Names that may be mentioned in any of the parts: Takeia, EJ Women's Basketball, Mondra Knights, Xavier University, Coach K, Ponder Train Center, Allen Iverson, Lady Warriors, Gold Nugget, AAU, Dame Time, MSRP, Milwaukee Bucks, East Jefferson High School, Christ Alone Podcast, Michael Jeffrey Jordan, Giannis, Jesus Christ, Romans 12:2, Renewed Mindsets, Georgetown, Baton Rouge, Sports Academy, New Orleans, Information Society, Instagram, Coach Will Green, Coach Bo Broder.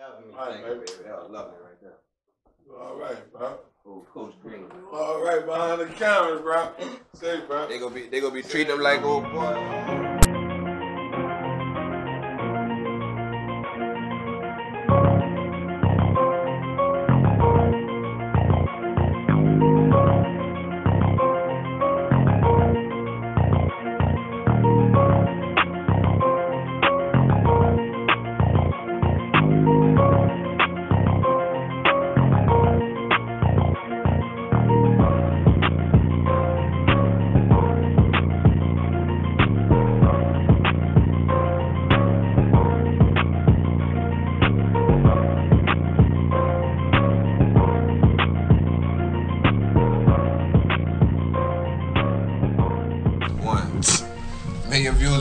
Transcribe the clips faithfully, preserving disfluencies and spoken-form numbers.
having me. All right, baby. Yeah, I love it right there. All right, bro. Oh, Coach Green. All right, behind the cameras, bro. Say, bro. They gonna be, they gonna be treating them like old boys.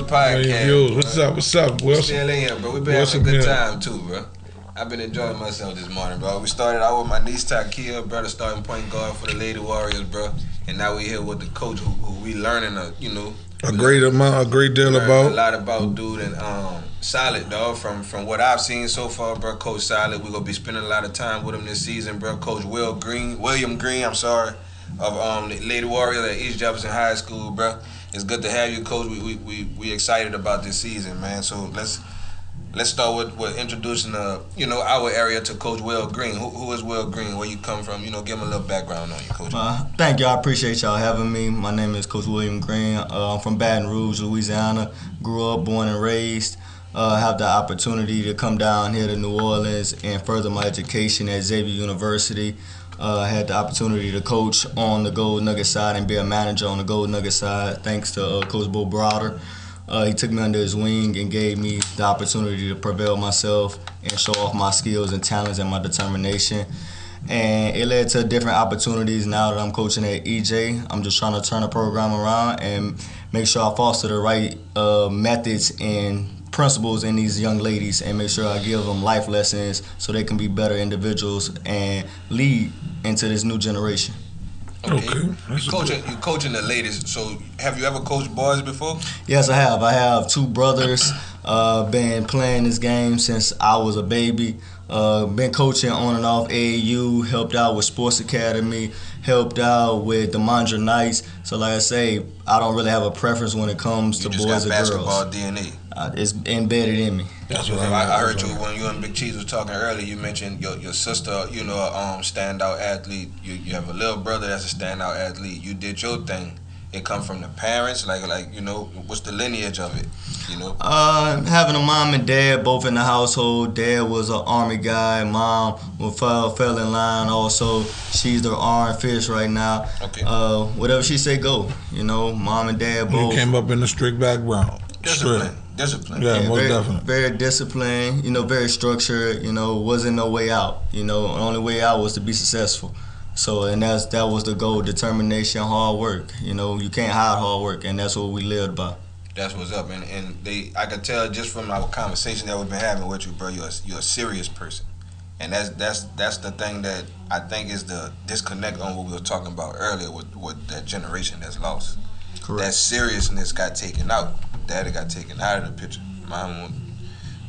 Podcast. Yo, what's up? What's up, bro? Still in here, bro. We've been having a good time too, bro. I've been enjoying myself this morning, bro. We started out with my niece Takeia, bro, the starting point guard for the Lady Warriors, bro. And now we here with the coach who, who we learning, a, you know, a great amount, a great deal about, a lot about, dude, and um, solid, dog. From from what I've seen so far, bro, Coach Solid. We're gonna be spending a lot of time with him this season, bro. Coach Will Green, William Green, I'm sorry, of um the Lady Warriors at East Jefferson High School, bro. It's good to have you, Coach. We we we, we excited about this season, man. So let's let's start with, with introducing uh you know our area to Coach Will Green. Who who is Will Green? Where you come from? You know, give him a little background on you, Coach. Uh, thank y'all. I appreciate y'all having me. My name is Coach William Green. Uh, I'm from Baton Rouge, Louisiana. Grew up, born and raised. Uh, have the opportunity to come down here to New Orleans and further my education at Xavier University. Uh, had the opportunity to coach on the Gold Nugget side and be a manager on the Gold Nugget side, thanks to uh, Coach Bo Broder. Uh, he took me under his wing and gave me the opportunity to prevail myself and show off my skills and talents and my determination. And it led to different opportunities. Now that I'm coaching at E J, I'm just trying to turn the program around and make sure I foster the right uh, methods and principles in these young ladies and make sure I give them life lessons so they can be better individuals and lead into this new generation. Okay. okay. You're coaching, you're coaching the ladies, so have you ever coached boys before? Yes, I have. I have two brothers, uh, been playing this game since I was a baby, uh, been coaching on and off A A U, helped out with Sports Academy, helped out with the Mondra Knights. So like I say, I don't really have a preference when it comes you to just boys got or basketball girls. D N A. Uh, it's embedded in me. That's what I'm, I heard you when you and Big Cheese was talking earlier. You mentioned your, your sister, you know, um, standout athlete. You you have a little brother that's a standout athlete. You did your thing. It come from the parents, like like you know, what's the lineage of it? You know, uh, having a mom and dad both in the household. Dad was an Army guy. Mom fell fell in line. Also, she's the orange fish right now. Okay. Uh, whatever she say, go. You know, mom and dad both. You came up in a strict background. Discipline. Discipline. Yeah, yeah most very, definitely. Very disciplined, you know, very structured, you know, wasn't no way out. You know, the only way out was to be successful. So, and that's that was the goal, determination, hard work. You know, you can't hide hard work, and that's what we lived by. That's what's up, and, and they, I could tell just from our conversation that we've been having with you, bro, you're a, you're a serious person. And that's that's that's the thing that I think is the disconnect on what we were talking about earlier with, with that generation that's lost. Correct. That seriousness got taken out. Daddy got taken out of the picture. Mom,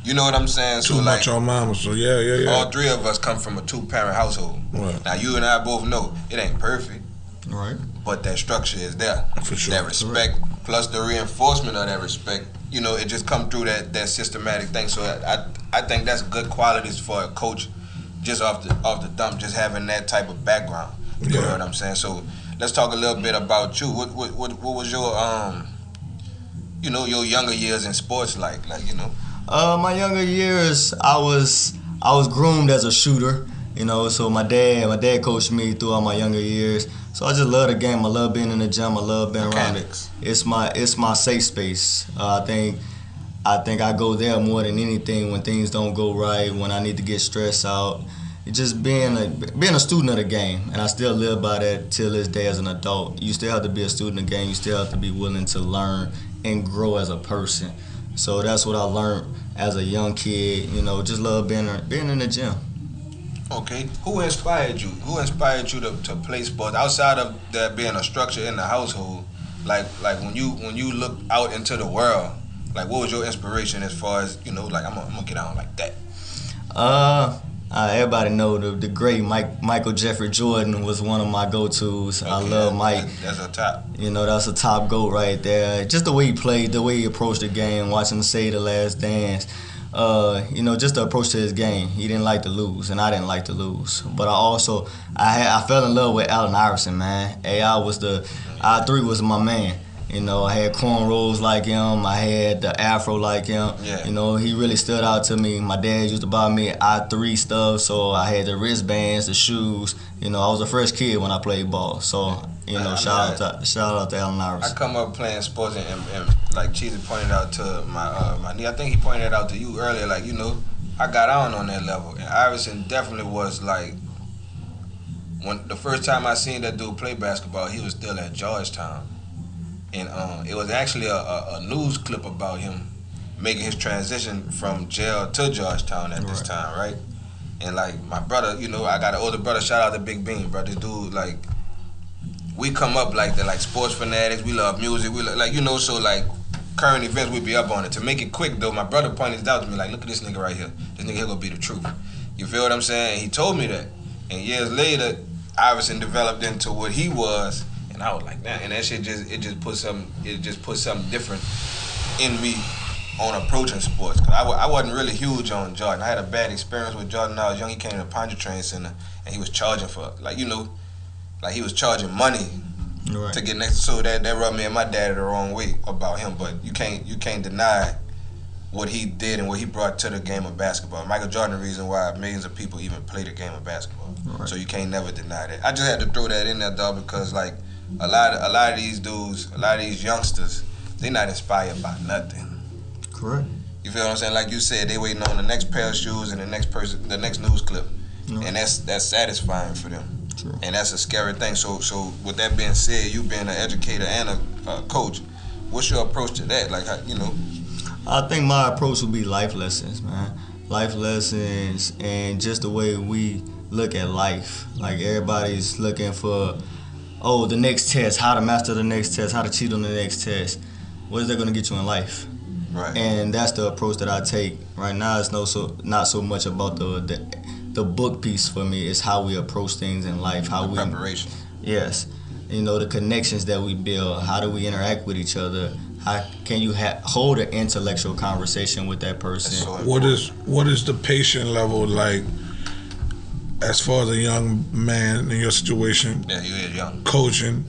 you know what I'm saying? Too so much like, on mama, so yeah, yeah, yeah. All three of us come from a two-parent household. Right. Now you and I both know it ain't perfect, right? But that structure is there. For sure. That respect, right. Plus the reinforcement of that respect. You know, it just come through that that systematic thing. So I I, I think that's good qualities for a coach, just off the off the dump, just having that type of background. You yeah. know what I'm saying? So let's talk a little bit about you. What what what, what was your um. you know, your younger years in sports, like, like you know? Uh, my younger years, I was I was groomed as a shooter, you know, so my dad my dad coached me throughout my younger years. So I just love the game. I love being in the gym. I love being Mechanics. around it. It's my it's my safe space. Uh, I think I think I go there more than anything when things don't go right, when I need to get stressed out. It's just being a, being a student of the game, and I still live by that till this day as an adult. You still have to be a student of the game. You still have to be willing to learn and grow as a person. So that's what I learned as a young kid. You know, just love being being in the gym. Okay, who inspired you? Who inspired you to, to play sports outside of there being a structure in the household? Like like when you when you look out into the world, like what was your inspiration as far as you know? Like I'm gonna, I'm gonna get on like that. Uh, uh everybody know the, the great Mike, Michael Jeffrey Jordan was one of my go-tos. Okay, I love Mike. That's a top. You know, that's a top GOAT right there. Just the way he played, the way he approached the game, watching him say The Last Dance. Uh, you know, just the approach to his game. He didn't like to lose, and I didn't like to lose. But I also, I had, I fell in love with Allen Iverson, man. A I was the, I three was my man. You know, I had cornrows like him. I had the afro like him. Yeah. You know, he really stood out to me. My dad used to buy me I three stuff, so I had the wristbands, the shoes. You know, I was the first kid when I played ball. So, you know, I mean, shout, I, out to, shout out to Allen Iverson. I come up playing sports, and, and, and like Cheesy pointed out to my, uh, my knee. I think he pointed out to you earlier, like, you know, I got on on that level. And Iverson definitely was like, when the first time I seen that dude play basketball, he was still at Georgetown. And um, it was actually a, a, a news clip about him making his transition from jail to Georgetown at this right. time, right? And, like, my brother, you know, I got an older brother. Shout out to Big Bean, bro. This dude, like, we come up like the like sports fanatics. We love music. We love, like, you know, so, like, current events, we be up on it. To make it quick, though, my brother pointed it out to me, like, look at this nigga right here. This nigga here gonna be the truth. You feel what I'm saying? And he told me that. And years later, Iverson developed into what he was. And I was like, nah. And that shit just it just put some it just put something different in me on approaching sports. Cause I, w I wasn't really huge on Jordan. I had a bad experience with Jordan when I was young. He came to the Ponder Train Center and he was charging for like you know, like he was charging money right. to get next. So that that rubbed me and my dad the wrong way about him. But you can't you can't deny what he did and what he brought to the game of basketball. Michael Jordan, the reason why millions of people even play the game of basketball. Right. So you can't never deny that. I just had to throw that in there, dog, because like. A lot, of, a lot of these dudes, a lot of these youngsters, they not inspired by nothing. Correct. You feel what I'm saying? Like you said, they waiting on the next pair of shoes and the next person, the next news clip, no. and that's that's satisfying for them. True. And that's a scary thing. So, so with that being said, you being an educator and a, a coach, what's your approach to that? Like, how, you know, I think my approach would be life lessons, man. Life lessons and just the way we look at life. Like everybody's looking for. Oh, the next test, how to master the next test, how to cheat on the next test. What is that going to get you in life? Right. And that's the approach that I take. Right now, it's no so not so much about the the, the book piece for me. It's how we approach things in life, how the we preparation. Yes, you know the connections that we build. How do we interact with each other? How can you ha hold an intellectual conversation with that person? So what is what is the patient level like? As far as a young man in your situation, yeah, you is young. Coaching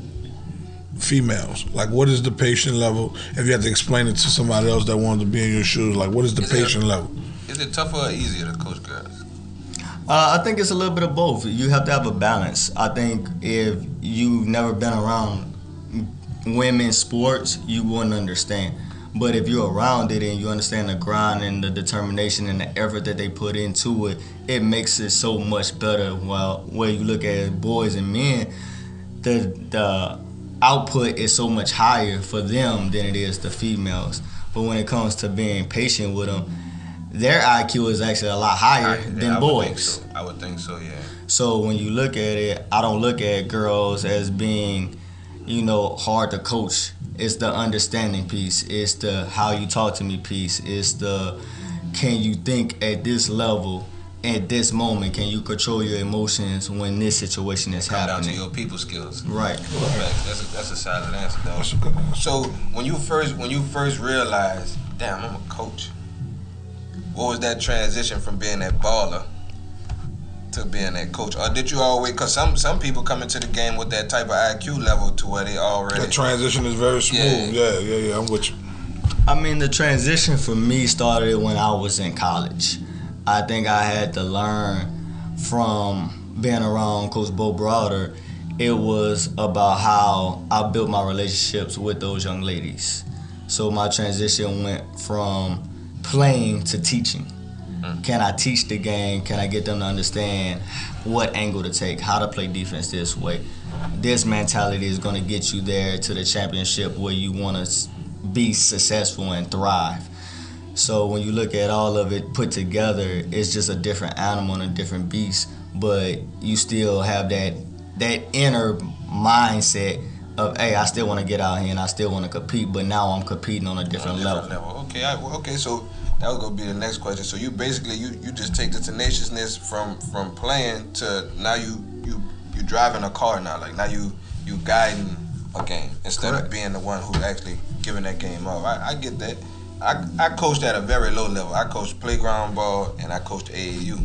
females, like what is the patient level? If you had to explain it to somebody else that wanted to be in your shoes, like what is the is patient it, level? Is it tougher or easier to coach girls? Uh, I think it's a little bit of both. You have to have a balance. I think if you've never been around women's sports, you wouldn't understand. But if you're around it and you understand the grind and the determination and the effort that they put into it, it makes it so much better. While where you look at boys and men, the the output is so much higher for them than it is the females. But when it comes to being patient with them, their I Q is actually a lot higher I, yeah, than I boys. Would so. I would think so, yeah. So when you look at it, I don't look at girls as being, you know, hard to coach. It's the understanding piece. It's the how you talk to me piece. It's the can you think at this level, at this moment, can you control your emotions when this situation is come happening? Down to your people skills. Right. That's a, that's a solid answer, though. So when you first when you first realized, damn, I'm a coach. What was that transition from being that baller to being that coach? Or did you always, because some, some people come into the game with that type of I Q level to where they already... The transition is very smooth. Yeah, yeah, yeah, yeah, I'm with you. I mean, the transition for me started when I was in college. I think I had to learn from being around Coach Bo Broder. It was about how I built my relationships with those young ladies. So my transition went from playing to teaching. Can I teach the game? Can I get them to understand what angle to take, how to play defense this way? This mentality is going to get you there to the championship where you want to be successful and thrive. So when you look at all of it put together, it's just a different animal and a different beast, but you still have that, that inner mindset of, hey, I still want to get out here and I still want to compete, but now I'm competing on a different, on a different level. level. Okay, I, okay. So that was gonna be the next question. So you basically you, you just take the tenaciousness from from playing to now you you you driving a car now. Like now you you guiding a game instead Correct. of being the one who actually giving that game up. I, I get that. I I coached at a very low level. I coached playground ball and I coached A A U.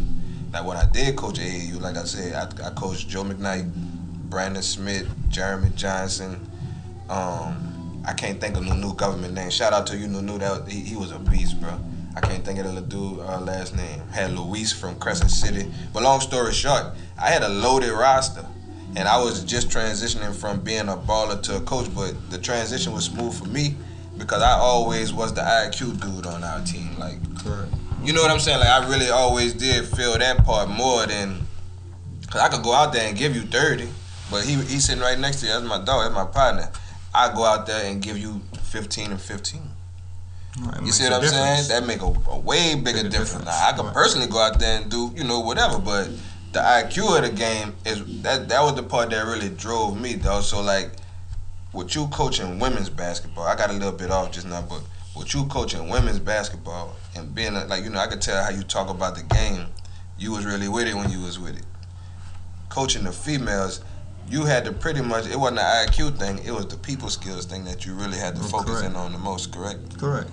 Now when I did coach A A U, like I said, I, I coached Joe McKnight, Brandon Smith, Jeremy Johnson. Um, I can't think of no new government name. Shout out to you, Nunu. That was, he, he was a beast, bro. I can't think of the dude uh, last name. Had Luis from Crescent City. But long story short, I had a loaded roster, and I was just transitioning from being a baller to a coach. But the transition was smooth for me because I always was the I Q dude on our team. Like, Correct. you know what I'm saying? Like, I really always did feel that part more than, cause I could go out there and give you thirty. But he he's sitting right next to you. That's my dog. That's my partner. I go out there and give you fifteen and fifteen. Right, you see what I'm difference. saying? That make a, a way bigger difference. difference. Now, I can right. personally go out there and do, you know, whatever. But the I Q of the game is that that was the part that really drove me, though. So like, with you coaching women's basketball, I got a little bit off just now, but with you coaching women's basketball and being a, like, you know, I could tell how you talk about the game. You was really with it when you was with it. Coaching the females, you had to pretty much, it wasn't the I Q thing, it was the people skills thing that you really had to focus correct. in on the most, correct? Correct.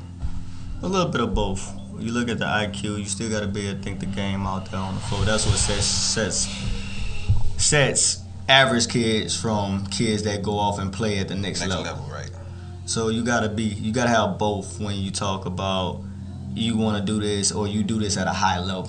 A little bit of both. You look at the I Q, you still got to be able to think the game out there on the floor. That's what sets sets sets average kids from kids that go off and play at the next, next level. level. Right. So you got to be, you got to have both when you talk about you want to do this or you do this at a high level.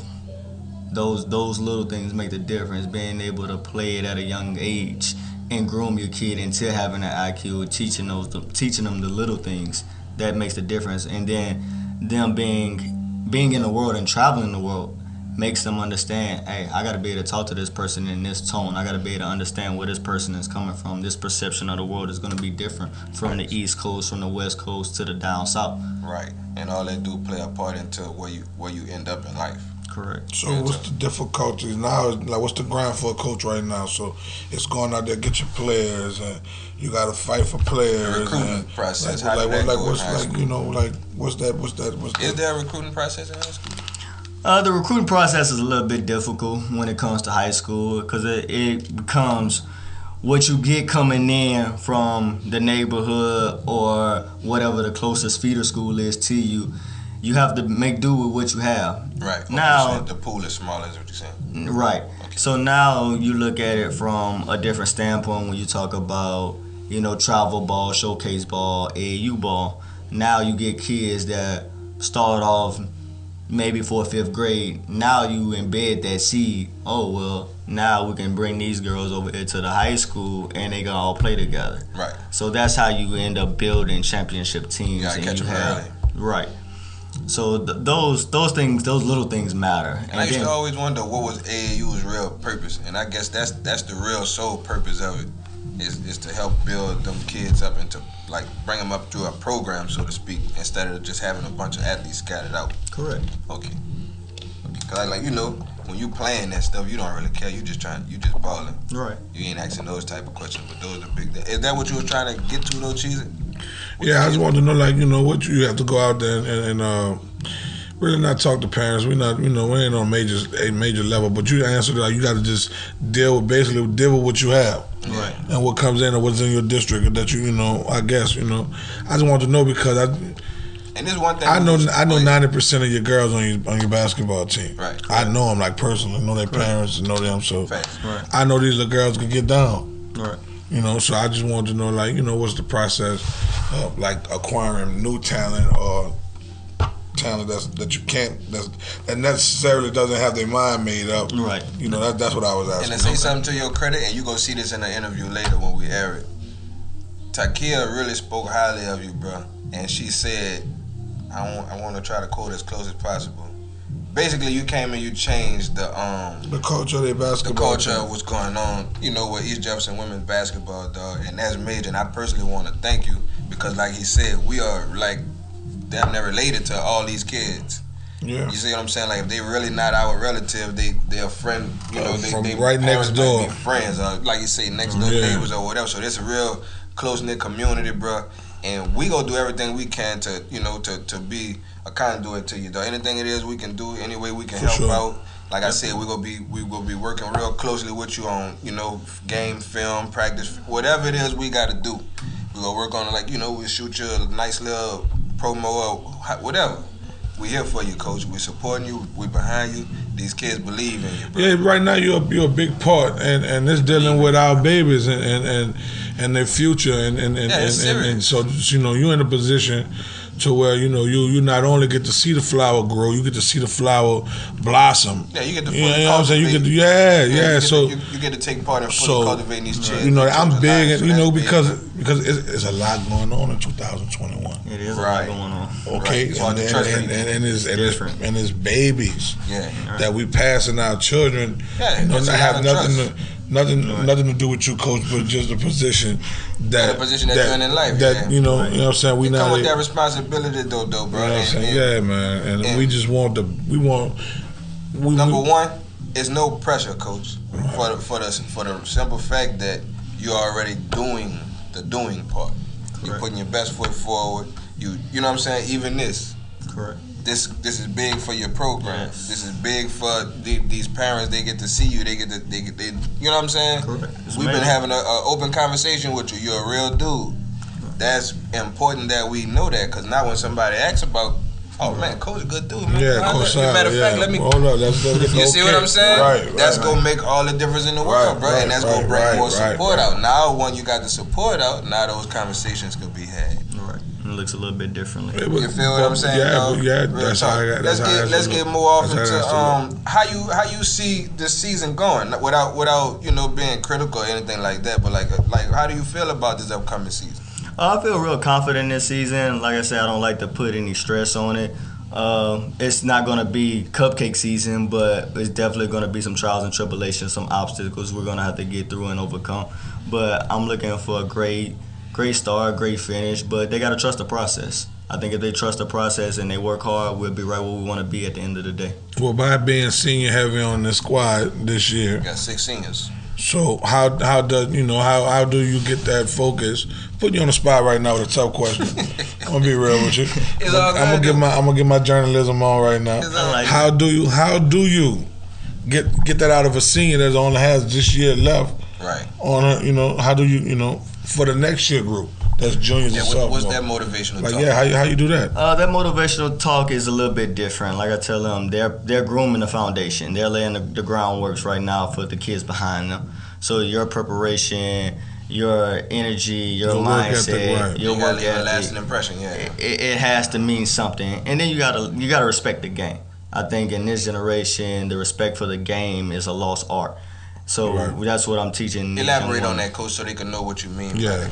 Those those little things make the difference. Being able to play it at a young age and groom your kid into having an I Q, teaching those teaching them the little things, that makes the difference. And then them being being in the world and traveling the world makes them understand, hey, I got to be able to talk to this person in this tone. I got to be able to understand where this person is coming from. This perception of the world is going to be different from the East Coast, from the West Coast to the down south. Right, and all that do play a part into where you where you end up in life. Correct. So yeah, what's the difficulties now? Like, what's the grind for a coach right now? So it's going out there, get your players, and you got to fight for players. The recruiting and process. Like, How like, did that like, what's like you know, like what's that? What's that? What's that? Is there a recruiting process in high school? Uh, the recruiting process is a little bit difficult when it comes to high school because it, it becomes what you get coming in from the neighborhood or whatever the closest feeder school is to you. You have to make do with what you have. Right. Okay, now so the pool is smaller, is what you're saying. Right. Okay. So now you look at it from a different standpoint when you talk about, you know, travel ball, showcase ball, A A U ball. Now you get kids that start off maybe for fifth grade. Now you embed that seed. Oh, well, now we can bring these girls over here to the high school and they can all play together. Right. So that's how you end up building championship teams. You gotta catch them early. Right. So th- those those things, those little things matter. And, and I used then, to always wonder what was A A U's real purpose, and I guess that's that's the real sole purpose of it, is is to help build them kids up and to like bring them up through a program, so to speak, instead of just having a bunch of athletes scattered out. Correct. Okay. Because okay. like you know, when you playing that stuff, you don't really care. You just trying, you just balling. Right. You ain't asking those type of questions, but those are big. Is that what you were trying to get to, though, Cheez-It? Yeah, I just wanted to know, like, you know, what you have to go out there and, and, and uh, really not talk to parents. We're not, you know, we ain't on major, a major level, but you answered it like you got to just deal with, basically deal with what you have. Right. And what comes in or what's in your district that you, you know, I guess, you know. I just wanted to know because I... And this one thing I know, I know ninety percent of your girls on your on your basketball team. Right. I know them, like, personally. I know their parents, I know them, so... Facts. Right. I know these little girls can get down. Right. You know, so I just wanted to know, like, you know, what's the process of, like, acquiring new talent or talent that's, that you can't, that's, that necessarily doesn't have their mind made up. Right. You know, that, that's what I was asking. And to say something to your credit, and you're going to see this in the interview later when we air it, Takeia really spoke highly of you, bro. And she said, I want, I want to try to quote as close as possible. Basically, you came and you changed the um the culture of their basketball. The culture of what's going on, you know, with East Jefferson Women's Basketball, dog, and that's major. And I personally want to thank you because, like he said, we are like damn near related to all these kids. Yeah, you see what I'm saying? Like, if they really not our relative, they they're a friend. You know, uh, they, they right next door, friends, or like you say, next door yeah. neighbors or whatever. So this a real close-knit community, bro. And we gonna do everything we can to, you know, to, to be a conduit to you, though. Anything it is we can do, any way we can For help sure. out. Like I said, we're gonna be we will be working real closely with you on, you know, game, film, practice, whatever it is we gotta do. We're gonna work on it, like, you know, we shoot you a nice little promo or whatever. We here for you, Coach. We supporting you. We behind you. These kids believe in you, bro. Yeah, right now you're a, you're a big part, and and it's dealing with our babies and and, and, and their future, and and and, yeah, and, and and so you know you're in a position to where you know you you not only get to see the flower grow, you get to see the flower blossom. Yeah, you get to. You know, you know what I'm saying? You get to, yeah, yeah. yeah you so to, you, you get to take part in so, cultivating these children. You know, I'm big, and, so you know, because big. because it's, it's a lot going on in two thousand twenty-one. It is right. a lot going on. Okay, right. so and, and, and, and, and it's and it's, and it's babies. Yeah, right. That we passing our children. Yeah, and doesn't have nothing. Trust. to... Nothing, right. nothing to do with you, Coach, but just the position that the position that, that you're in, in life. That yeah. you know, right. you know what I'm saying. We not come with that responsibility, though, though, bro. You know what and, and, yeah, man. And, and we just want the we want. We, number we, one, it's no pressure, Coach, right. for the, for the for the simple fact that you're already doing the doing part. Correct. You're putting your best foot forward. You you know what I'm saying. Even this. Correct. This this is big for your program. Yes. This is big for the, these parents. They get to see you. They get to they get they. You know what I'm saying? Correct. It's We've amazing. been having an open conversation with you. You're a real dude. That's important that we know that, because now when somebody asks about, oh man, Coach, good dude, man. Yeah, Coach. Matter of yeah. fact, let me. Hold up, let's go. You see what I'm saying? Right, right, that's right. gonna make all the difference in the world, right, bro, right, and that's right, gonna bring right, more right, support right. out. Now, when you got the support out, now those conversations could be had. Right. It looks a little bit differently. You feel what I'm saying? Yeah, though? yeah. That's how I got. Let's get let's get more off into um how you how you see this season going without without you know being critical or anything like that. But like like how do you feel about this upcoming season? I feel real confident this season. Like I said, I don't like to put any stress on it. Uh, it's not going to be cupcake season, but it's definitely going to be some trials and tribulations, some obstacles we're going to have to get through and overcome. But I'm looking for a great. Great start, great finish, but they got to trust the process. I think if they trust the process and they work hard, we'll be right where we want to be at the end of the day. Well, by being senior heavy on the squad this year, we got six seniors. So how how does you know how how do you get that focus? Putting you on the spot right now with a tough question. I'm gonna be real with you. It's all good. I'm gonna get my I'm gonna get my journalism on right now. It's all right. How do you how do you get get that out of a senior that only has this year left? Right. On a, you know how do you you know. For the next year group, that's juniors yeah, and sophomores. What's that motivational like, talk? Yeah, how you, how you do that? Uh, that motivational talk is a little bit different. Like I tell them, they're they're grooming the foundation. They're laying the, the groundwork right now for the kids behind them. So your preparation, your energy, your the mindset, ethic, right. your you work ethic, lasting impression. Yeah, it, it, it has to mean something. And then you gotta you gotta respect the game. I think in this generation, the respect for the game is a lost art. So right. that's what I'm teaching. Elaborate on that, Coach, so they can know what you mean. Yeah.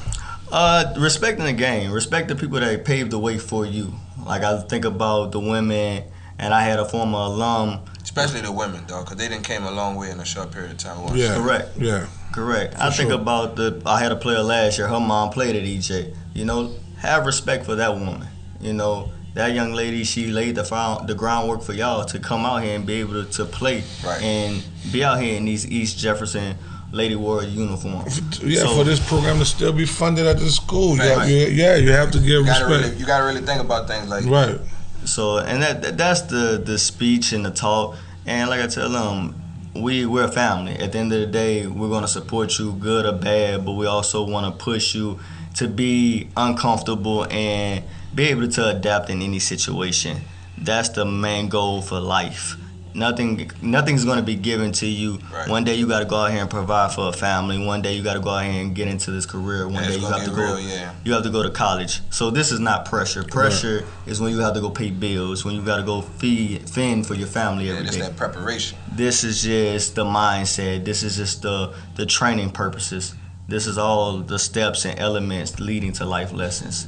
Uh, respecting the game. Respect the people that paved the way for you. Like, I think about the women, and I had a former alum. Especially the women, dog, because they done came a long way in a short period of time. Yeah. Correct. Yeah. Correct. For I think sure. about the, I had a player last year. Her mom played at E J. You know, have respect for that woman. You know, that young lady, she laid the found, the groundwork for y'all to come out here and be able to, to play right. and be out here in these East Jefferson Lady Warriors uniforms. Yeah, so, for this program to still be funded at the school, right. you have, you, yeah, you have to give you respect. Really, you gotta really think about things like right. that. So, and that, that that's the the speech and the talk. And like I tell them, we we're a family. At the end of the day, we're gonna support you, good or bad, but we also want to push you to be uncomfortable and be able to adapt in any situation. That's the main goal for life. Nothing, nothing's going to be given to you. Right. One day you got to go out here and provide for a family. One day you got to go out here and get into this career. One yeah, day you have to go. Real, yeah. You have to go to college. So this is not pressure. Pressure yeah. is when you have to go pay bills. When you got to go feed, fend for your family yeah, every day. That's that preparation. This is just the mindset. This is just the the training purposes. This is all the steps and elements leading to life lessons.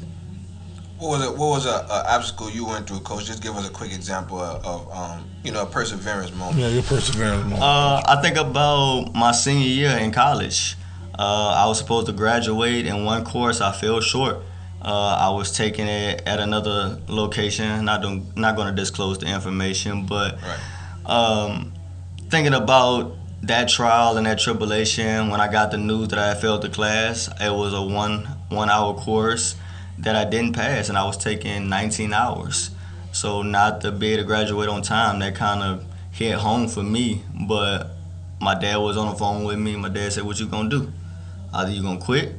What was a, what was a, a obstacle you went through, Coach? Just give us a quick example of, of um, you know, a perseverance moment. Yeah, your perseverance moment. Uh, I think about my senior year in college. Uh, I was supposed to graduate in one course. I fell short. Uh, I was taking it at another location. Not doing, not going to disclose the information, but right. um, thinking about that trial and that tribulation. When I got the news that I had failed the class, it was a one one-hour course that I didn't pass, and I was taking nineteen hours. So not to be able to graduate on time, that kind of hit home for me. But my dad was on the phone with me. My dad said, what you gonna do? Either you gonna quit,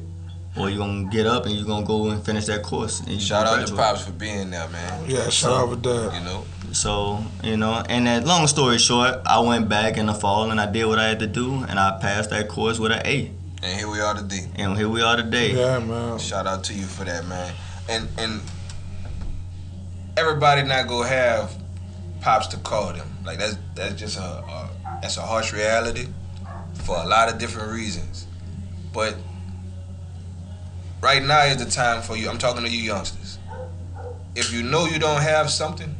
or you gonna get up and you gonna go and finish that course. And shout out to Pops for being there, man. Yeah, shout out with that. You know. So, you know, and that long story short, I went back in the fall and I did what I had to do, and I passed that course with an A. And here we are today. And here we are today. Yeah, man. Shout out to you for that, man. And and everybody not gonna have Pops to call them. Like that's that's just a, a that's a harsh reality for a lot of different reasons. But right now is the time for you. I'm talking to you youngsters. If you know you don't have something,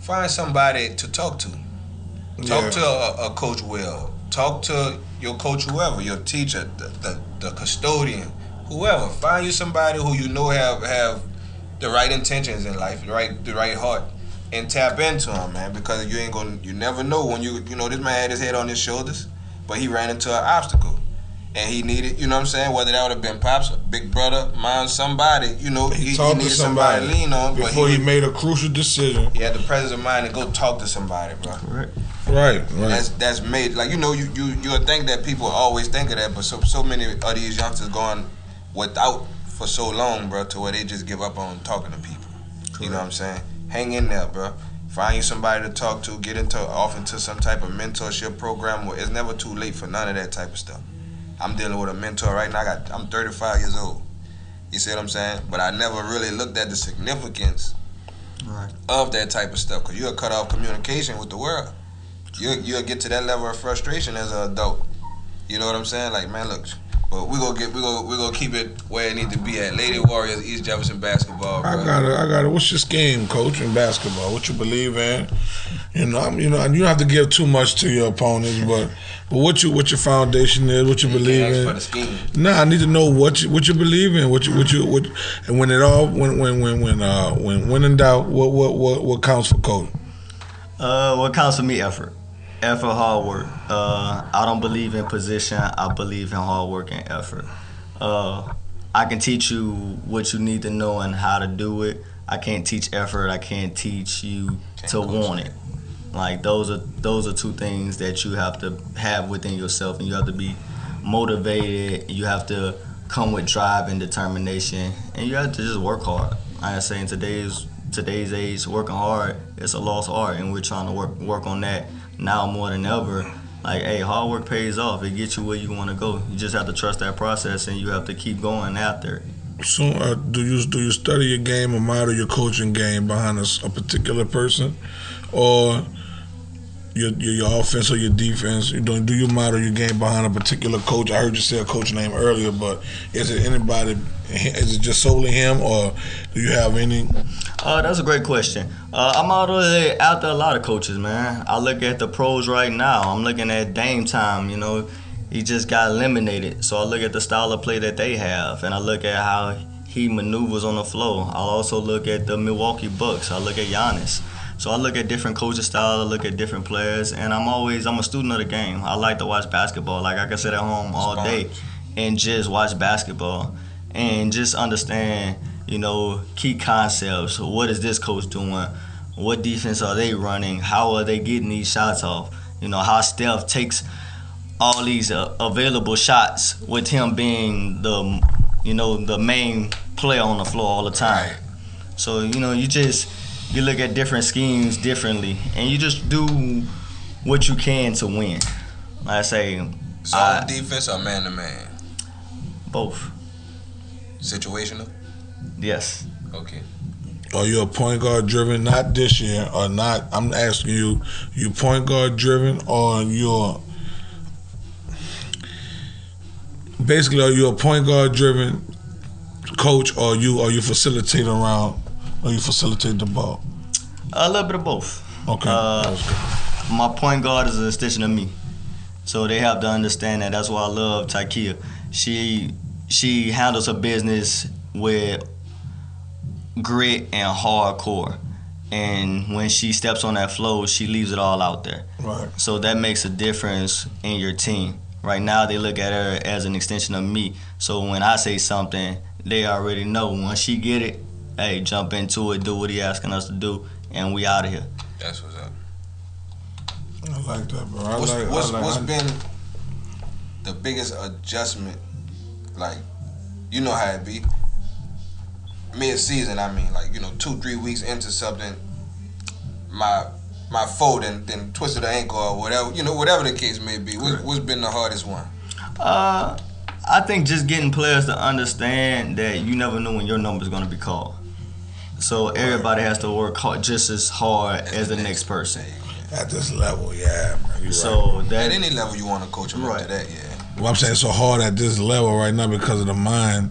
find somebody to talk to. Talk yeah. to a, a Coach Will. Talk to your coach, whoever, your teacher, the, the, the custodian, whoever. Find you somebody who you know have have the right intentions in life, the right the right heart, and tap into him, man. Because you ain't gonna, you never know when you you know this man had his head on his shoulders, but he ran into an obstacle. And he needed, you know what I'm saying, whether that would have been Pops, Big Brother, Mom, somebody, you know, he, he, he needed somebody, somebody to lean on. Before but he, he made a crucial decision. He had the presence of mind to go talk to somebody, bro. Right, right. right. That's that's made, like, you know, you, you, you'll think that people always think of that, but so so many of these youngsters going without for so long, bro, to where they just give up on talking to people. Correct. You know what I'm saying? Hang in there, bro. Find you somebody to talk to, get into off into some type of mentorship program where it's never too late for none of that type of stuff. I'm dealing with a mentor right now. I got, I'm thirty-five years old. You see what I'm saying? But I never really looked at the significance right. of that type of stuff, because you'll cut off communication with the world. You'll, you'll get to that level of frustration as an adult. You know what I'm saying? Like, man, look, but we gonna get, we gonna, we gonna keep it where it needs to be at. Lady Warriors, East Jefferson basketball. Bro. I got it. I got it. What's your game, coach, in basketball? What you believe in? You know, I'm, you know, you don't have to give too much to your opponents, but but what you what your foundation is, what you, you believe in. For the scheme. Nah, I need to know what you, what you believe in, what you what you what, and when it all when when when when uh when when in doubt, what what what what counts for coach? Uh, what counts for me? Effort. Effort, hard work. Uh, I don't believe in position. I believe in hard work and effort. Uh, I can teach you what you need to know and how to do it. I can't teach effort. I can't teach you to want it. Like those are those are two things that you have to have within yourself, and you have to be motivated. You have to come with drive and determination, and you have to just work hard. Like I say, in today's today's age, working hard it's a lost art, and we're trying to work work on that. Now more than ever, like, hey, hard work pays off. It gets you where you want to go. You just have to trust that process, and you have to keep going after it. So, uh, do you do you study your game or model your coaching game behind a, a particular person, or your, your your offense or your defense? You don't do you model your game behind a particular coach? I heard you say a coach name earlier, but is it anybody? Is it just solely him, or do you have any? Uh, that's a great question. Uh, I'm out there after a lot of coaches, man. I look at the pros right now. I'm looking at Dame Time, you know. He just got eliminated. So I look at the style of play that they have, and I look at how he maneuvers on the floor. I also look at the Milwaukee Bucks. I look at Giannis. So I look at different coaching styles. I look at different players, and I'm always, I'm a student of the game. I like to watch basketball. Like, I can sit at home all day and just watch basketball and just understand, you know, key concepts. What is this coach doing? What defense are they running? How are they getting these shots off? You know, how Steph takes all these uh, available shots with him being the, you know, the main player on the floor all the time. So, you know, you just, you look at different schemes differently, and you just do what you can to win. Like I say, zone defense or man-to-man? Both. Situational? Yes. Okay. Are you a point guard driven? Not this year, or not? I'm asking you. You point guard driven, or you're basically are you a point guard driven coach, or you are you facilitate around, or you facilitate the ball? A little bit of both. Okay. Uh, my point guard is an extension of me, so they have to understand that. That's why I love Takeia. She she handles her business with grit and hardcore, and when she steps on that flow, she leaves it all out there. Right. So that makes a difference in your team. right now they look at her as an extension of me. So when I say something, they already know. Once she get it, hey, jump into it, do what he asking us to do, and we out of here. That's what's up. I like that, bro. I what's like, what's, I like, what's I been the biggest adjustment? Like, you know how it be. Mid-season, I mean, like, you know, two, three weeks into something, my my foe then, then twisted her ankle or whatever, you know, whatever the case may be. What, what's been the hardest one? Uh, I think just getting players to understand that you never know when your number's going to be called. So everybody has to work hard, just as hard as, as the, the next, next person. At this level, yeah. Bro, so right. that, at any level you want to coach them right. up to that, yeah. Well, I'm saying it's so hard at this level right now because of the mind.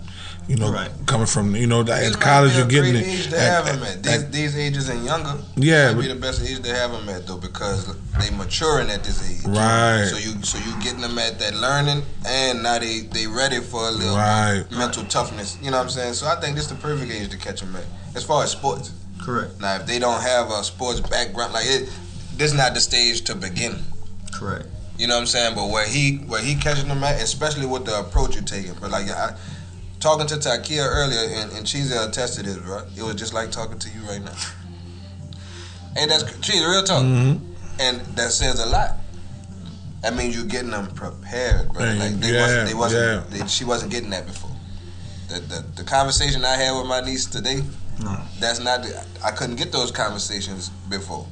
You know, right. coming from, you know, at college you're getting it. Age to at, have them at. These, at, these ages and younger, yeah, would be the best age to have them at though, because they maturing at this age. Right. So you so you getting them at that learning, and now they, they ready for a little right. mental toughness. You know what I'm saying? So I think this is the perfect age to catch them at, as far as sports. Correct. Now if they don't have a sports background, like it, this is not the stage to begin. Correct. You know what I'm saying? But where he where he catching them at, especially with the approach you're taking, but like I. Talking to Takeia earlier, and, and she's attested this, bro. It was just like talking to you right now. And that's she's real talk, mm-hmm. and that says a lot. That means you're getting them prepared, bro. Like they yeah, wasn't, they wasn't, yeah. they, she wasn't getting that before. The, the the conversation I had with my niece today, no. that's not. The, I couldn't get those conversations before.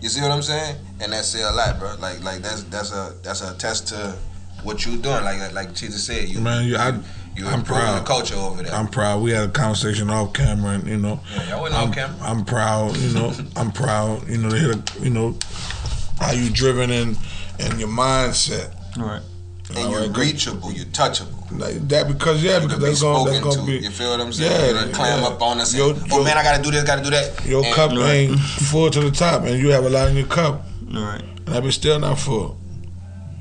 You see what I'm saying? And that says a lot, bro. Like like that's that's a that's a test to what you doing. Like like Jesus said, you man, you. I, You're I'm proud. The culture over there. I'm proud. We had a conversation off camera, and you know, yeah, y'all wasn't on camera. I'm proud. You know, I'm proud. You know, they had a, you know, how you driven in and your mindset. All right. And all you're right, reachable. You're touchable. Like that because yeah, because that's be gonna that's gonna to. Be. You feel what I'm saying? Yeah. They climb yeah. up on us. Your, and, oh your, man, I gotta do this. Gotta do that. Your and, cup right. ain't full to the top, and you have a lot in your cup. All right. And I've been still not full.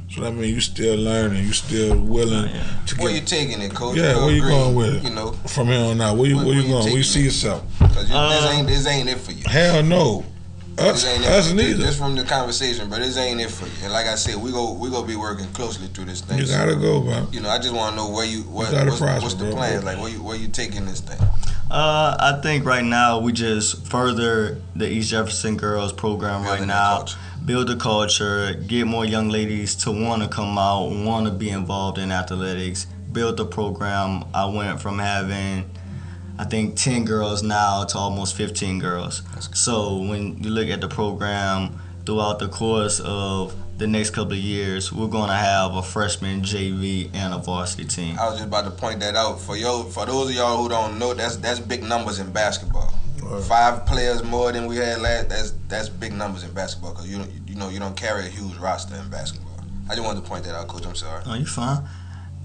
So that means you still learning, you still willing yeah. to get. Where you taking it, Coach? Yeah, where you agree, going with it? You know, from here on out, where you where, where you going? Where you see it? Yourself? Because you, uh, this ain't this ain't it for you. Hell no, us, this ain't it us neither. Just from the conversation, but this ain't it for you. And like I said, we go we gonna be working closely through this thing. You gotta so, go, bro. You know, I just want to know where you what you what's, process, what's the plan? Like where you where you taking this thing? Uh, I think right now we just further the East Jefferson girls program right now. Culture. Build a culture, get more young ladies to want to come out, want to be involved in athletics, build the program. I went from having, I think, ten girls now to almost fifteen girls. So when you look at the program throughout the course of the next couple of years, we're going to have a freshman, J V, and a varsity team. I was just about to point that out. For yo, for those of y'all who don't know, that's that's big numbers in basketball. Right. Five players more than we had last. That's that's big numbers in basketball because you you know you don't carry a huge roster in basketball. I just wanted to point that out, Coach. I'm sorry. Oh, you fine.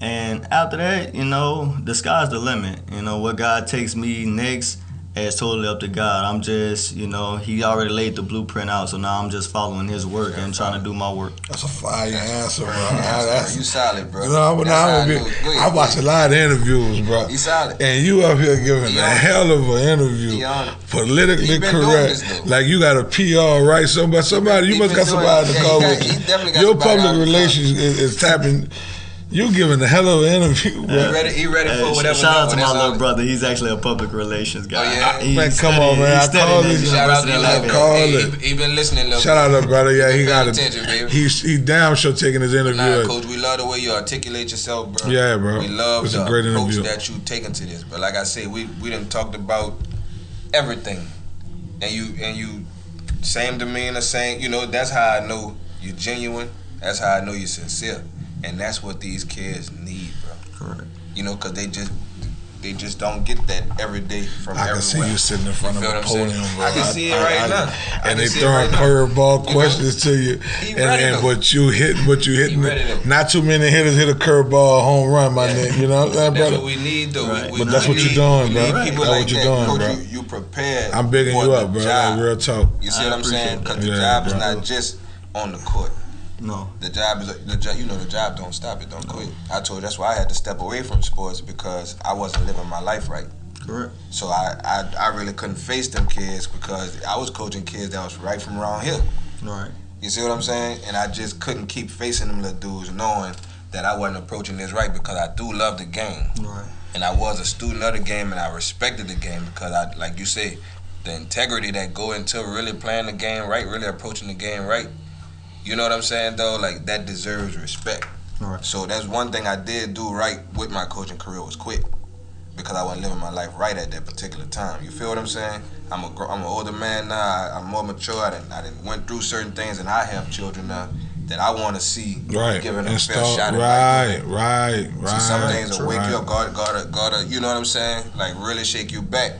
And after that, you know, the sky's the limit. You know, what God takes me next is totally up to God. I'm just, you know, He already laid the blueprint out, so now I'm just following His work yeah, and trying to do my work. That's a fire answer, bro. That's, that's, you solid, bro. You know, I, I, I, be, I watch a lot of interviews, bro. You solid. And you up here giving he a hell of an interview, politically correct. Like you got a P R, right? Somebody, somebody, you he must got somebody it. to call yeah, he got, with. He your public relations is, is tapping. You giving a hell of an interview, bro. He ready, he ready for hey, whatever. Shout out to my little honest. brother. He's actually a public relations guy. Oh, yeah. He man, come on, man. I call this. Shout out to like call hey, he, he been listening, little Shout bro. out to brother. Yeah, he, he got attention, baby. He, he damn sure taking his interview. Nah, Coach, we love the way you articulate yourself, bro. Yeah, bro. We love it's the a great approach interview. that you taking to this. But like I said, we, we done talked about everything. And you, and you same demeanor, same, you know, that's how I know you're genuine. That's how I know you're sincere. And that's what these kids need, bro. Correct. You know, because they just they just don't get that every day from I everywhere. I can see you sitting in front you of a podium, bro. I can see it right I, I, now. I and they throwing right curveball questions know, to you. And, and what you hit, what you hitting. He not too many hitters hit a curveball, home run, my yeah. nigga. You know what I'm saying, brother? That's what we need, though. Right. We, we but that's need, what you're doing, bro. That's like what you're that. doing, bro. You, you prepared. I'm bigging you up, bro. Like real talk. You see what I'm saying? Because the job is not just on the court. No, the job is the job. You know, the job don't stop; it don't quit. I told you that's why I had to step away from sports because I wasn't living my life right. Correct. So I, I, I really couldn't face them kids because I was coaching kids that was right from around here. Right. You see what I'm saying? And I just couldn't keep facing them little dudes knowing that I wasn't approaching this right, because I do love the game. Right. And I was a student of the game, and I respected the game because, I, like you said, the integrity that go into really playing the game right, really approaching the game right, you know what I'm saying, though? Like, that deserves respect. Right. So that's one thing I did do right with my coaching career was quit, because I wasn't living my life right at that particular time. You feel what I'm saying? I'm a I'm an older man now. I, I'm more mature. I done, I done went through certain things, and I have children now that I want to see right. given a fair shot at right, life. Right, right, right. So some things will wake right. you up, gotta, gotta, gotta, you know what I'm saying? Like, really shake you back.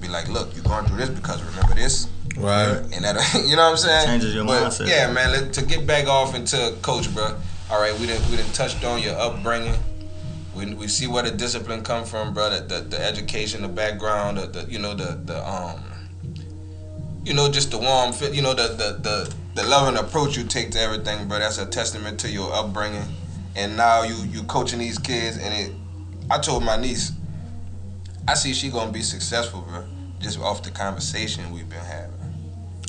Be like, look, you're going through this because remember this. Right. And that, you know what I'm saying? It changes your but, mindset. Yeah, man, let, to get back off into coach, bro. All right, we done, we done touched on your upbringing. We we see where the discipline come from, brother. The, the education, the background, the, the you know the the um, you know just the warm, fit, you know the the the the loving approach you take to everything, brother. That's a testament to your upbringing. And now you you coaching these kids, and it. I told my niece, I see she gonna be successful, bro, just off the conversation we've been having.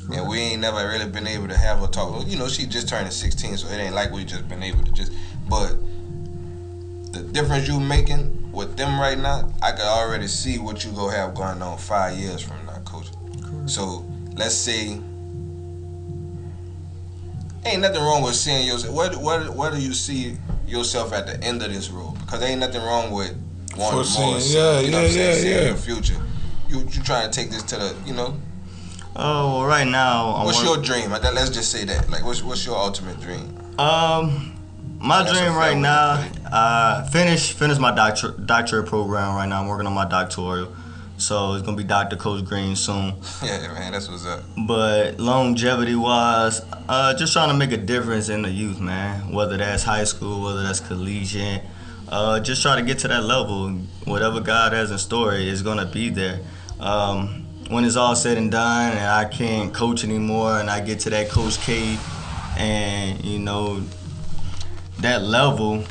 Right. And we ain't never really been able to have her talk. You know, she just turned sixteen, so it ain't like we just been able to just, but. The difference you making with them right now, I could already see what you go have going on five years from now, coach. Correct. So let's say, ain't nothing wrong with seeing yourself. What what what do you see yourself at the end of this road? Because ain't nothing wrong with wanting foreseeing, more. Yeah, you know yeah, what I'm yeah, saying? Yeah. Your future. You you trying to take this to the, you know. Oh, well, right now. What's I want... your dream? Let's just say that. Like, what's what's your ultimate dream? Um. My That's dream right now, uh, finish finish my doctor, doctorate program right now. I'm working on my doctoral. So it's going to be Doctor Coach Green soon. Yeah, man, that's what's up. But longevity-wise, uh, just trying to make a difference in the youth, man, whether that's high school, whether that's collegiate. Uh, just try to get to that level. Whatever God has in store is going to be there. Um, when it's all said and done and I can't coach anymore and I get to that Coach K and, you know, that level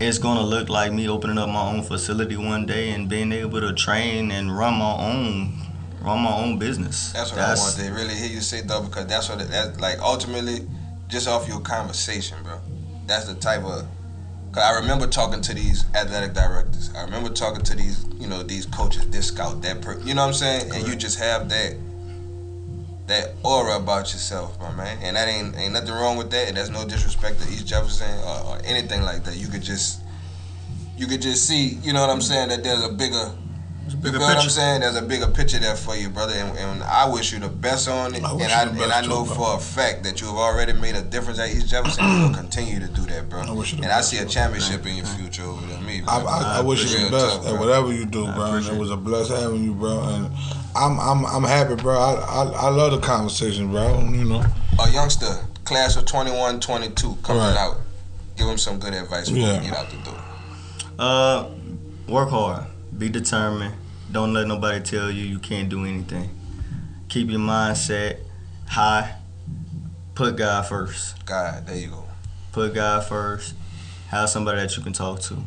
is gonna look like me opening up my own facility one day and being able to train and run my own, run my own business. That's what that's, I want to really hear you say, though, because that's what it, that's like. Ultimately, just off your conversation, bro. That's the type of. Cause I remember talking to these athletic directors. I remember talking to these, you know, these coaches, this scout, that person. You know what I'm saying? Correct. And you just have that. That aura about yourself, my man. And that ain't ain't nothing wrong with that. And there's no disrespect to East Jefferson or, or anything like that. You could just you could just see, you know what I'm saying, that there's a bigger, there's a bigger you know what I'm saying? There's a bigger picture there for you, brother. And, and I wish you the best on it. I wish and I, you the best and I know too, for a fact that you have already made a difference at East Jefferson. You will continue to do that, bro. I wish you the and best, I see a championship bro. in your future over there. Me, bro. I, I, I, I wish you the best at whatever you do, bro. It was a blessing having you, bro. And I'm I'm I'm happy, bro. I, I I love the conversation, bro. You know, a youngster, class of twenty-one, twenty-two, coming right. out. Give him some good advice when yeah. you get out the door. Uh, work hard, be determined. Don't let nobody tell you you can't do anything. Keep your mindset high. Put God first. God, there you go. Put God first. Have somebody that you can talk to.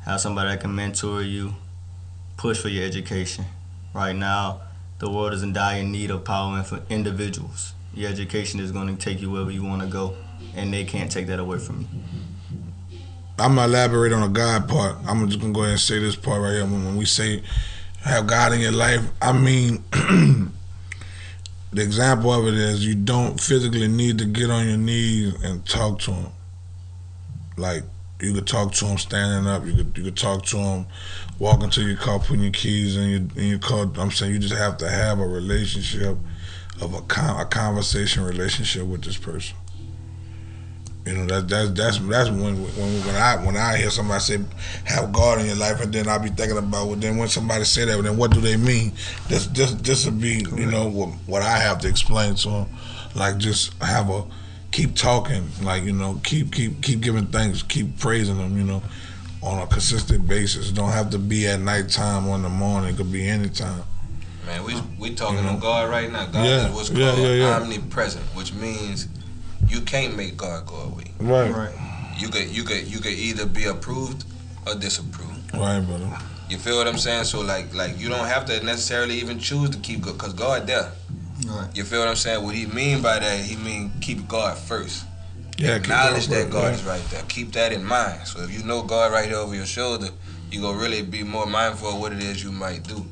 Have somebody that can mentor you. Push for your education. Right now, the world is in dire need of power for individuals. Your education is going to take you wherever you want to go, and they can't take that away from you. I'm going to elaborate on the God part. I'm just going to go ahead and say this part right here. When we say have God in your life, I mean, the example of it is you don't physically need to get on your knees and talk to him. Like, you could talk to him standing up. You could you could talk to him walking to your car, putting your keys in your, in your car. I'm saying you just have to have a relationship, of a con a conversation relationship with this person. You know that that's that's that's when when when I when I hear somebody say have God in your life, and then I be thinking about well then when somebody say that, then what do they mean? This this this would be you know what, what I have to explain to them, like just have a. Keep talking, like you know, keep keep keep giving thanks, keep praising them, you know, on a consistent basis. It don't have to be at nighttime or in the morning. It could be any time. Man, we we talking you know? on God right now. God yeah. is what's called yeah, yeah, yeah. omnipresent, which means you can't make God go away. Right, right. You could you could you could either be approved or disapproved. Right, brother. You feel what I'm saying? So like like you don't have to necessarily even choose to keep good, cause God there. Right. You feel what I'm saying? What he mean by that, he mean keep guard first. Yeah, acknowledge that guard yeah. is right there. Keep that in mind. So if you know guard right there over your shoulder, you gonna really be more mindful of what it is you might do.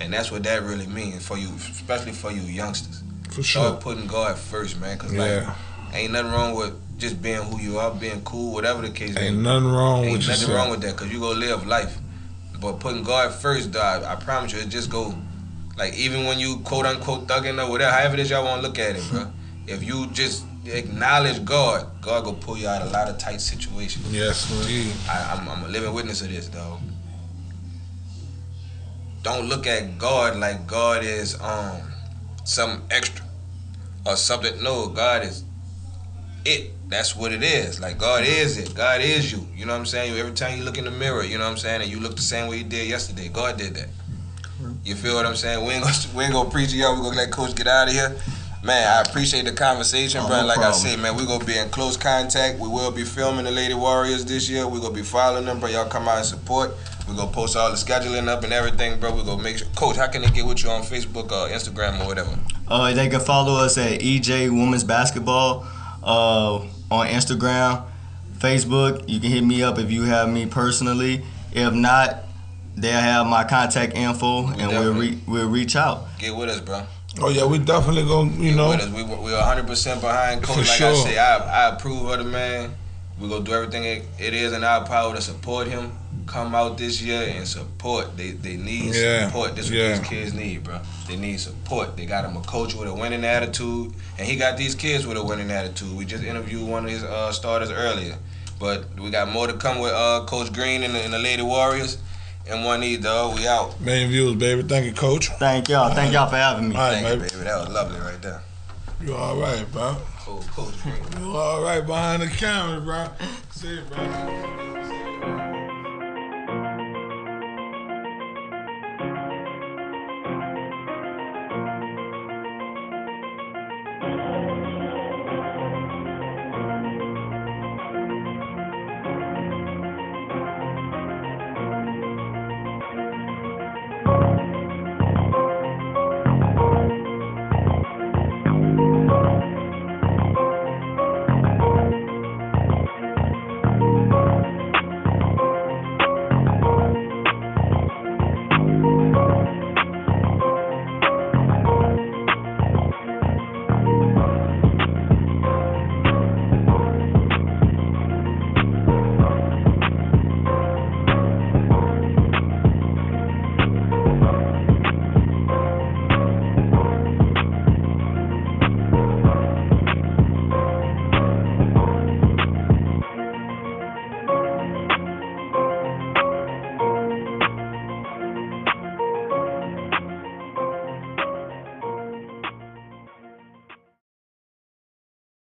And that's what that really means for you, especially for you youngsters. For sure. Start putting guard first, man, because yeah. like, ain't nothing wrong with just being who you are, being cool, whatever the case may be. Ain't nothing wrong ain't with Ain't nothing yourself. wrong with that, because you gonna live life. But putting guard first, dog, I promise you, it just go, like, even when you quote-unquote thugging or whatever, however it is y'all want to look at it, bro, if you just acknowledge God, God gonna pull you out of a lot of tight situations. Yes, indeed. I, I'm, I'm a living witness of this, dog. Don't look at God like God is um something extra or something. No, God is it. That's what it is. Like, God is it. God is you. You know what I'm saying? Every time you look in the mirror, you know what I'm saying, and you look the same way you did yesterday, God did that. You feel what I'm saying? We ain't gonna, we ain't gonna preach y'all. We're gonna let Coach get out of here. Man, I appreciate the conversation, oh, bro. No like problem. I said, man, we're going to be in close contact. We will be filming the Lady Warriors this year. We're going to be following them, bro. Y'all come out and support. We're going to post all the scheduling up and everything, bro. We're going to make sure. Coach, how can they get with you on Facebook or Instagram or whatever? Uh, they can follow us at E J Women's Basketball uh, on Instagram, Facebook. You can hit me up if you have me personally. If not, they'll have my contact info, we and we'll, re we'll reach out. Get with us, bro. Oh, yeah, we definitely gonna, you know. We, we're one hundred percent behind Coach. For like sure. I say, I, I approve of the man. We're gonna do everything it, it is in our power to support him. Come out this year and support. They they need yeah. support. This is yeah. what these kids need, bro. They need support. They got him a coach with a winning attitude, and he got these kids with a winning attitude. We just interviewed one of his uh, starters earlier, but we got more to come with uh, Coach Green and the, and the Lady Warriors. And one E, dog. We out. Million views, baby. Thank you, Coach. Thank y'all. Thank y'all for having me. All right, Thank baby. you, baby. That was lovely right there. You all right, bro? Cool, Coach. You all right behind the camera, bro? See you, bro.